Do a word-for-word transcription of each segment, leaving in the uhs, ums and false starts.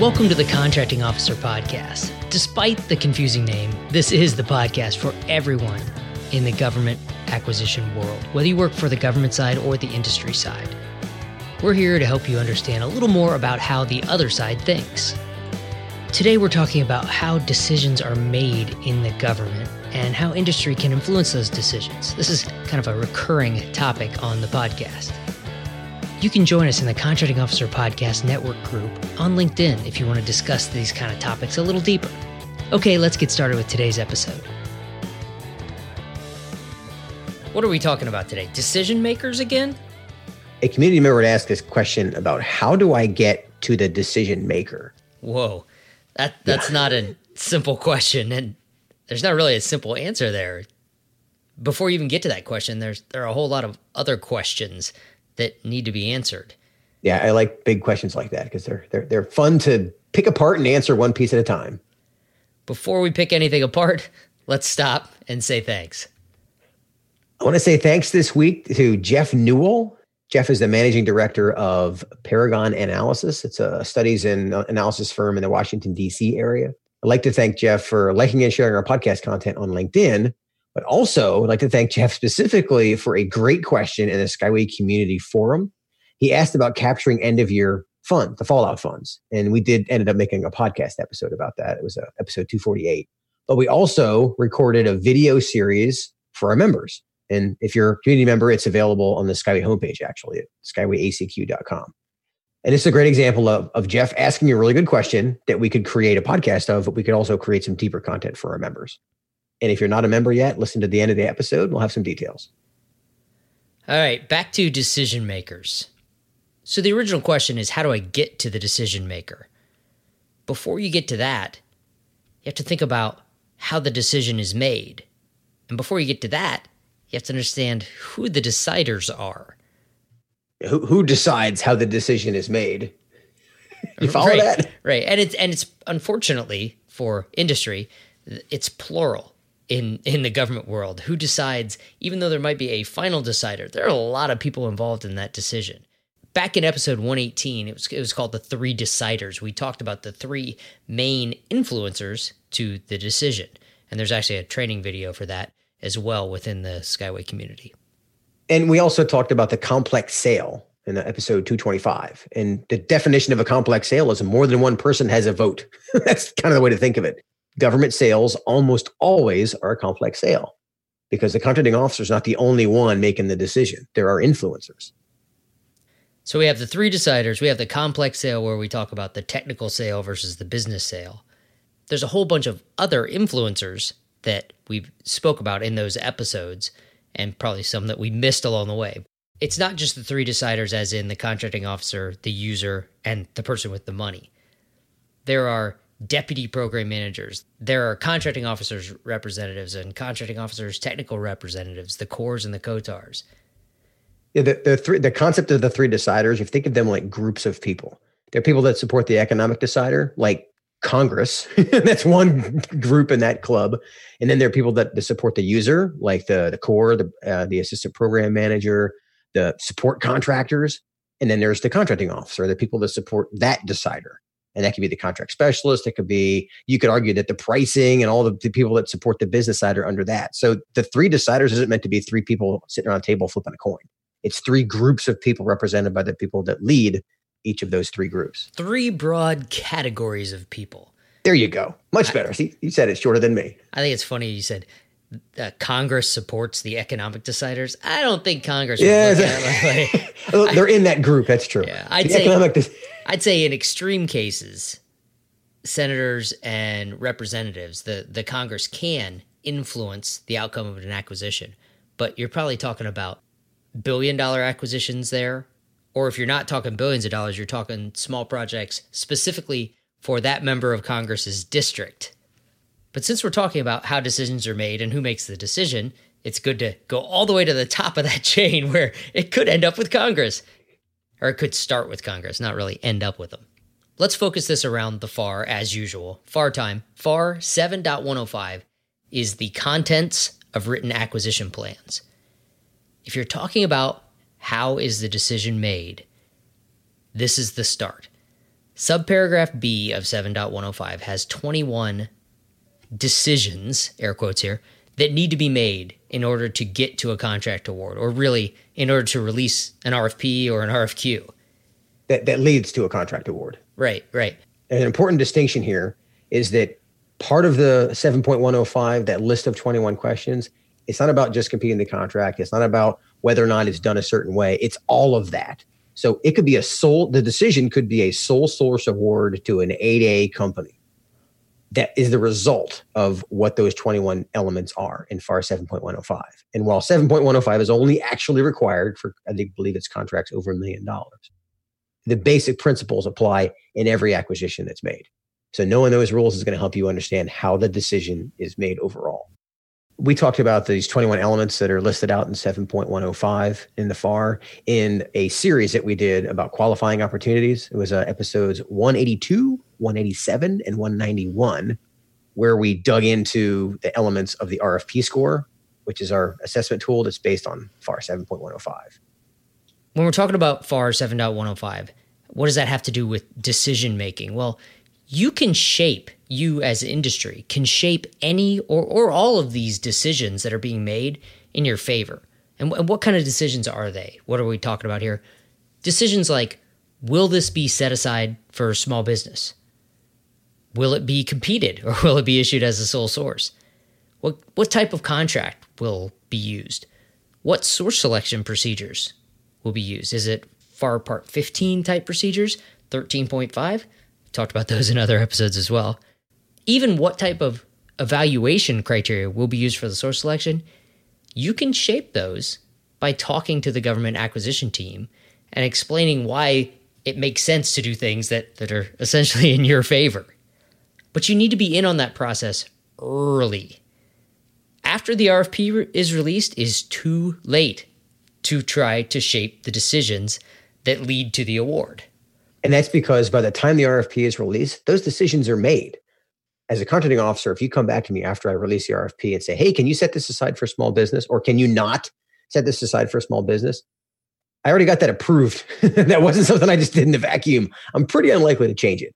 Welcome to the Contracting Officer Podcast. Despite the confusing name, this is the podcast for everyone in the government acquisition world, whether you work for the government side or the industry side. We're here to help you understand a little more about how the other side thinks. Today we're talking about how decisions are made in the government and how industry can influence those decisions. This is kind of a recurring topic on the podcast. You can join us in the Contracting Officer Podcast Network group on LinkedIn if you want to discuss these kind of topics a little deeper. Okay, let's get started with today's episode. What are we talking about today? Decision makers again? A community member would ask this question about how do I get to the decision maker? Whoa, that that's yeah. not a simple question, and there's not really a simple answer there. Before you even get to that question, there's there are a whole lot of other questions that need to be answered. Yeah, I like big questions like that because they're they're they're fun to pick apart and answer one piece at a time. Before we pick anything apart, let's stop and say thanks. I want to say thanks this week to Jeff Newell. Jeff is the managing director of Paragon Analysis. It's a studies and analysis firm in the Washington, D C area. I'd like to thank Jeff for liking and sharing our podcast content on LinkedIn. But also, I'd like to thank Jeff specifically for a great question in the Skyway community forum. He asked about capturing end-of-year funds, the fallout funds. And we did ended up making a podcast episode about that. It was uh, episode two forty-eight. But we also recorded a video series for our members. And if you're a community member, it's available on the Skyway homepage, actually, at skyway a c q dot com. And it's a great example of, of Jeff asking a really good question that we could create a podcast of, but we could also create some deeper content for our members. And if you're not a member yet, listen to the end of the episode. We'll have some details. All right, back to decision makers. So the original question is, how do I get to the decision maker? Before you get to that, you have to think about how the decision is made. And before you get to that, you have to understand who the deciders are. Who, who decides how the decision is made? You follow right, that? Right. And it's, and it's unfortunately for industry, it's plural in, in the government world. Who decides, even though there might be a final decider, there are a lot of people involved in that decision. Back in episode one eighteen, it was, it was called the three deciders. We talked about the three main influencers to the decision. And there's actually a training video for that as well within the Skyway community. And we also talked about the complex sale in episode two twenty-five. And the definition of a complex sale is more than one person has a vote. That's kind of the way to think of it. Government sales almost always are a complex sale because the contracting officer is not the only one making the decision. There are influencers. So we have the three deciders. We have the complex sale where we talk about the technical sale versus the business sale. There's a whole bunch of other influencers that we've spoke about in those episodes and probably some that we missed along the way. It's not just the three deciders as in the contracting officer, the user, and the person with the money. There are deputy program managers. There are contracting officers representatives and contracting officers technical representatives, the C O Rs and the C O T A Rs. Yeah, the the, three, the concept of the three deciders, you think of them like groups of people. There are people that support the economic decider, like Congress. That's one group in that club. And then there are people that, that support the user, like the the C O R, the uh, the assistant program manager, the support contractors. And then there's the contracting officer, the people that support that decider. And that could be the contract specialist. It could be, you could argue that the pricing and all the, the people that support the business side are under that. So the three deciders isn't meant to be three people sitting on a table flipping a coin. It's three groups of people represented by the people that lead each of those three groups. Three broad categories of people. There you go. Much better. I, See, you said it shorter than me. I think it's funny you said uh, Congress supports the economic deciders. I don't think Congress yeah, would look at it like, like, they're I, in that group. That's true. Yeah, I'd the say... Economic de- I'd say in extreme cases, senators and representatives, the, the Congress can influence the outcome of an acquisition, but you're probably talking about billion dollar acquisitions there. Or if you're not talking billions of dollars, you're talking small projects specifically for that member of Congress's district. But since we're talking about how decisions are made and who makes the decision, it's good to go all the way to the top of that chain where it could end up with Congress. Or it could start with Congress, not really end up with them. Let's focus this around the F A R as usual. F A R time. F A R seven point one oh five is the contents of written acquisition plans. If you're talking about how is the decision made, this is the start. Subparagraph B of seven point one oh five has twenty-one decisions, air quotes here, that need to be made in order to get to a contract award, or really in order to release an R F P or an R F Q. That, that leads to a contract award. Right, right. An important distinction here is that part of the seven point one oh five, that list of twenty-one questions, it's not about just completing the contract. It's not about whether or not it's done a certain way. It's all of that. So it could be a sole, the decision could be a sole source award to an eight A company. That is the result of what those twenty-one elements are in F A R seven point one oh five. And while seven point one oh five is only actually required for, I believe it's contracts over a million dollars, the basic principles apply in every acquisition that's made. So knowing those rules is going to help you understand how the decision is made overall. We talked about these twenty-one elements that are listed out in seven point one oh five in the F A R in a series that we did about qualifying opportunities. It was uh, episodes one eighty-two, one eighty-seven, and one ninety-one, where we dug into the elements of the R F P score, which is our assessment tool that's based on F A R seven point one oh five. When we're talking about F A R seven point one oh five, what does that have to do with decision-making? Well, you can shape, you as industry, can shape any or, or all of these decisions that are being made in your favor. And, w- and what kind of decisions are they? What are we talking about here? Decisions like, will this be set aside for small business? Will it be competed or will it be issued as a sole source? What, what type of contract will be used? What source selection procedures will be used? Is it F A R Part fifteen type procedures, thirteen point five? Talked about those in other episodes as well. Even what type of evaluation criteria will be used for the source selection, you can shape those by talking to the government acquisition team and explaining why it makes sense to do things that, that are essentially in your favor. But you need to be in on that process early. After the R F P is released, it is too late to try to shape the decisions that lead to the award. And that's because by the time the R F P is released, those decisions are made. As a contracting officer, if you come back to me after I release the R F P and say, hey, can you set this aside for small business? Or can you not set this aside for small business? I already got that approved. That wasn't something I just did in the vacuum. I'm pretty unlikely to change it.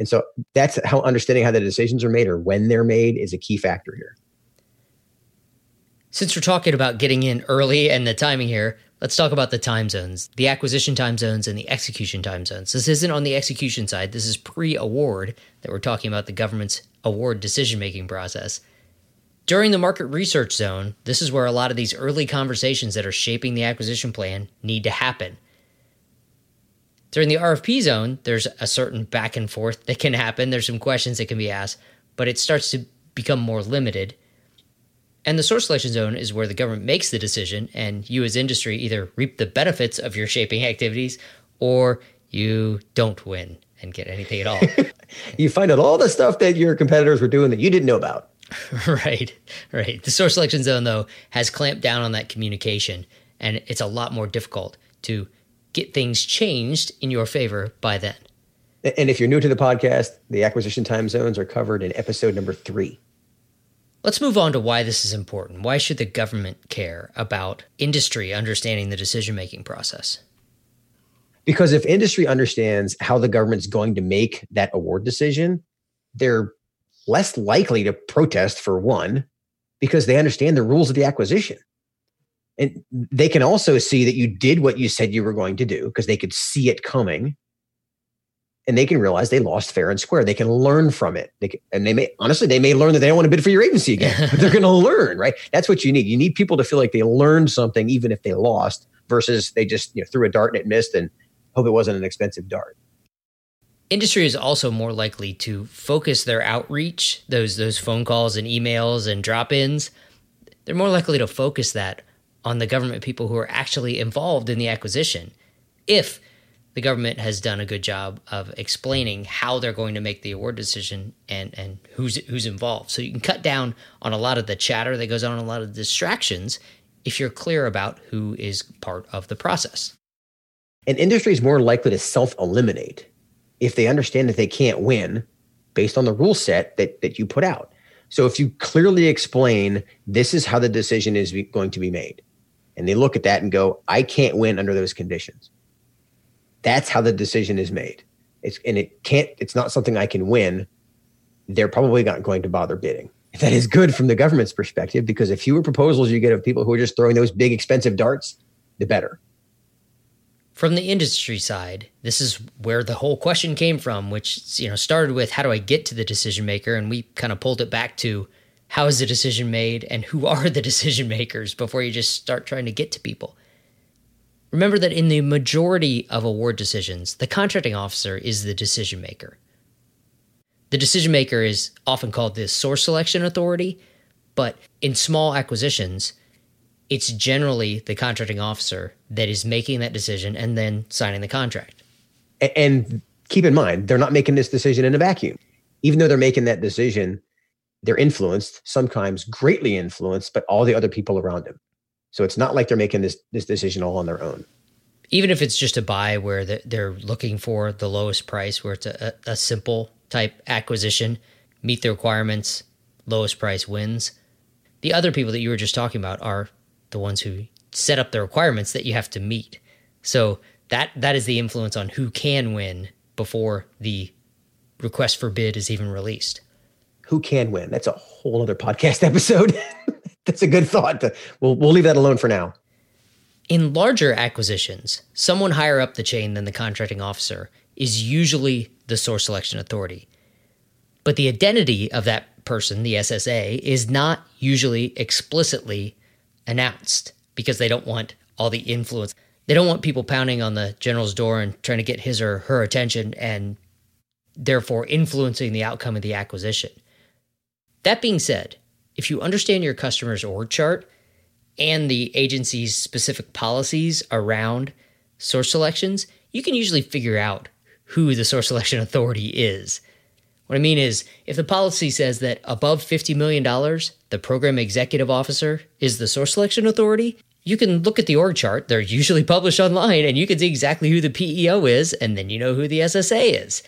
And so that's how understanding how the decisions are made or when they're made is a key factor here. Since we're talking about getting in early and the timing here, let's talk about the time zones, the acquisition time zones and the execution time zones. This isn't on the execution side. This is pre-award that we're talking about, the government's award decision-making process. During the market research zone, this is where a lot of these early conversations that are shaping the acquisition plan need to happen. During the R F P zone, there's a certain back and forth that can happen. There's some questions that can be asked, but it starts to become more limited. And the source selection zone is where the government makes the decision and you as industry either reap the benefits of your shaping activities or you don't win and get anything at all. You find out all the stuff that your competitors were doing that you didn't know about. Right, right. The source selection zone, though, has clamped down on that communication, and it's a lot more difficult to get things changed in your favor by then. And if you're new to the podcast, the acquisition time zones are covered in episode number three. Let's move on to why this is important. Why should the government care about industry understanding the decision-making process? Because if industry understands how the government's going to make that award decision, they're less likely to protest, for one, because they understand the rules of the acquisition. And they can also see that you did what you said you were going to do because they could see it coming. And they can realize they lost fair and square. They can learn from it. They can, and they may, honestly, they may learn that they don't want to bid for your agency again. But they're going to learn, right? That's what you need. You need people to feel like they learned something, even if they lost, versus they just you know, threw a dart and it missed and hope it wasn't an expensive dart. Industry is also more likely to focus their outreach, those, those phone calls and emails and drop-ins. They're more likely to focus that on the government people who are actually involved in the acquisition. If the government has done a good job of explaining how they're going to make the award decision and, and who's who's involved. So you can cut down on a lot of the chatter that goes on, a lot of distractions, if you're clear about who is part of the process. And industry is more likely to self-eliminate if they understand that they can't win based on the rule set that, that you put out. So if you clearly explain, this is how the decision is going to be made, and they look at that and go, I can't win under those conditions. That's how the decision is made. it's, and it can't, it's not something I can win, they're probably not going to bother bidding. That is good from the government's perspective, because the fewer proposals you get of people who are just throwing those big expensive darts, the better. From the industry side, this is where the whole question came from, which, you know, started with how do I get to the decision maker? And we kind of pulled it back to how is the decision made and who are the decision makers before you just start trying to get to people. Remember that in the majority of award decisions, the contracting officer is the decision maker. The decision maker is often called the source selection authority, but in small acquisitions, it's generally the contracting officer that is making that decision and then signing the contract. And keep in mind, they're not making this decision in a vacuum. Even though they're making that decision, they're influenced, sometimes greatly influenced, but all the other people around them. So it's not like they're making this, this decision all on their own. Even if it's just a buy where they're looking for the lowest price, where it's a, a simple type acquisition, meet the requirements, lowest price wins. The other people that you were just talking about are the ones who set up the requirements that you have to meet. So that that is the influence on who can win before the request for bid is even released. Who can win? That's a whole other podcast episode. That's a good thought. We'll, we'll leave that alone for now. In larger acquisitions, someone higher up the chain than the contracting officer is usually the source selection authority. But the identity of that person, the S S A, is not usually explicitly announced because they don't want all the influence. They don't want people pounding on the general's door and trying to get his or her attention and therefore influencing the outcome of the acquisition. That being said, if you understand your customer's org chart and the agency's specific policies around source selections, you can usually figure out who the source selection authority is. What I mean is, if the policy says that above fifty million dollars, the program executive officer is the source selection authority, you can look at the org chart. They're usually published online, and you can see exactly who the P E O is, and then you know who the S S A is.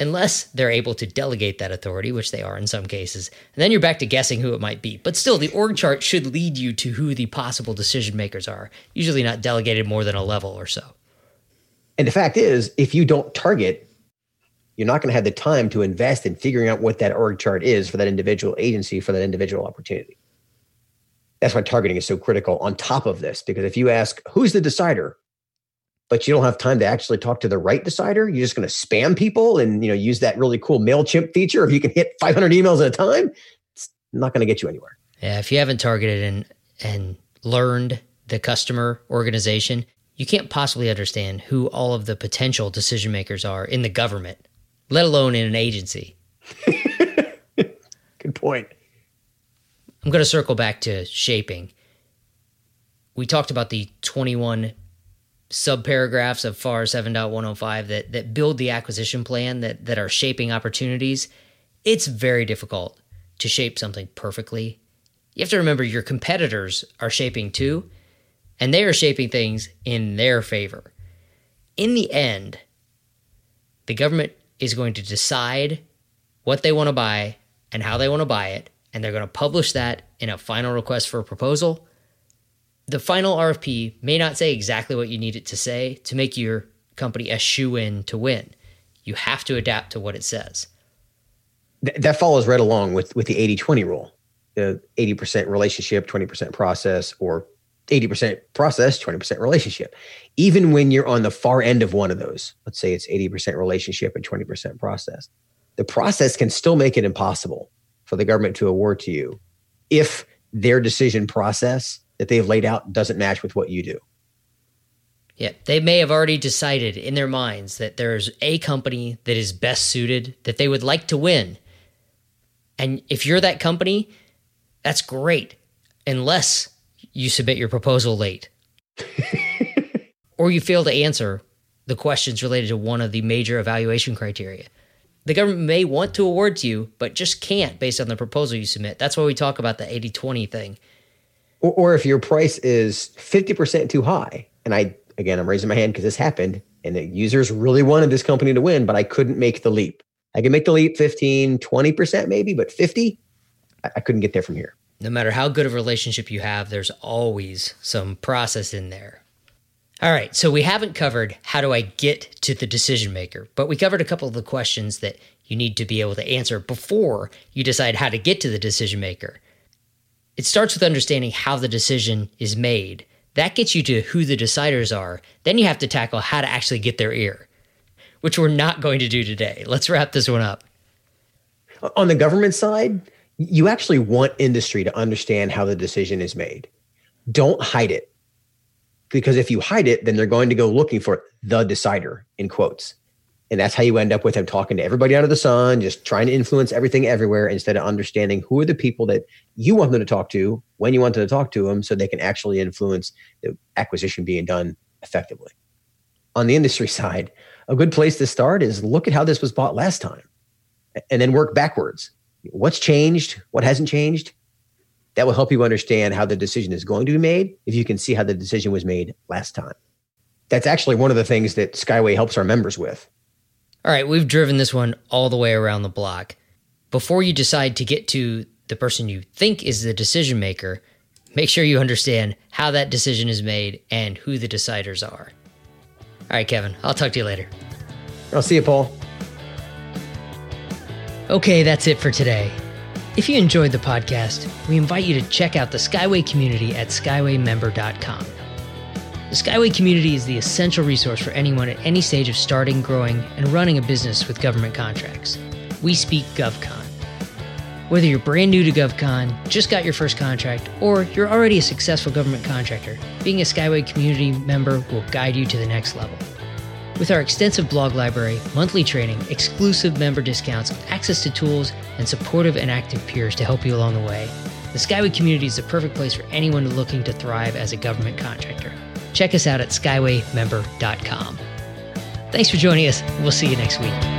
Unless they're able to delegate that authority, which they are in some cases. And then you're back to guessing who it might be. But still, the org chart should lead you to who the possible decision makers are, usually not delegated more than a level or so. And the fact is, if you don't target, you're not going to have the time to invest in figuring out what that org chart is for that individual agency, for that individual opportunity. That's why targeting is so critical on top of this, because if you ask, who's the decider? But you don't have time to actually talk to the right decider. You're just going to spam people and, you know, use that really cool MailChimp feature. If you can hit five hundred emails at a time, it's not going to get you anywhere. Yeah, if you haven't targeted and and learned the customer organization, you can't possibly understand who all of the potential decision makers are in the government, let alone in an agency. Good point. I'm going to circle back to shaping. We talked about the twenty-one subparagraphs of F A R seven point one oh five that, that build the acquisition plan that, that are shaping opportunities. It's very difficult to shape something perfectly. You have to remember your competitors are shaping too, and they are shaping things in their favor. In the end, the government is going to decide what they want to buy and how they want to buy it, and they're going to publish that in a final request for a proposal. The final R F P may not say exactly what you need it to say to make your company a shoe-in to win. You have to adapt to what it says. Th- that follows right along with, with the eighty twenty rule, the eighty percent relationship, twenty percent process, or eighty percent process, twenty percent relationship. Even when you're on the far end of one of those, let's say it's eighty percent relationship and twenty percent process, the process can still make it impossible for the government to award to you if their decision process that they've laid out doesn't match with what you do. Yeah, they may have already decided in their minds that there's a company that is best suited, that they would like to win. And if you're that company, that's great, unless you submit your proposal late. Or you fail to answer the questions related to one of the major evaluation criteria. The government may want to award to you, but just can't based on the proposal you submit. That's why we talk about the eighty twenty thing. Or if your price is fifty percent too high, and I, again, I'm raising my hand because this happened, and the users really wanted this company to win, but I couldn't make the leap. I could make the leap fifteen, twenty percent maybe, but fifty, I, I couldn't get there from here. No matter how good of a relationship you have, there's always some process in there. All right, so we haven't covered how do I get to the decision maker, but we covered a couple of the questions that you need to be able to answer before you decide how to get to the decision maker. It starts with understanding how the decision is made. That gets you to who the deciders are. Then you have to tackle how to actually get their ear, which we're not going to do today. Let's wrap this one up. On the government side, you actually want industry to understand how the decision is made. Don't hide it. Because if you hide it, then they're going to go looking for the decider, in quotes. And that's how you end up with them talking to everybody under the sun, just trying to influence everything everywhere instead of understanding who are the people that you want them to talk to, when you want them to talk to them, so they can actually influence the acquisition being done effectively. On the industry side, a good place to start is look at how this was bought last time and then work backwards. What's changed? What hasn't changed? That will help you understand how the decision is going to be made if you can see how the decision was made last time. That's actually one of the things that Skyway helps our members with. All right, we've driven this one all the way around the block. Before you decide to get to the person you think is the decision maker, make sure you understand how that decision is made and who the deciders are. All right, Kevin, I'll talk to you later. I'll see you, Paul. Okay, that's it for today. If you enjoyed the podcast, we invite you to check out the Skyway community at skyway member dot com. The Skyway community is the essential resource for anyone at any stage of starting, growing, and running a business with government contracts. We speak GovCon. Whether you're brand new to GovCon, just got your first contract, or you're already a successful government contractor, being a Skyway community member will guide you to the next level. With our extensive blog library, monthly training, exclusive member discounts, access to tools, and supportive and active peers to help you along the way, the Skyway community is the perfect place for anyone looking to thrive as a government contractor. Check us out at skyway member dot com. Thanks for joining us. We'll see you next week.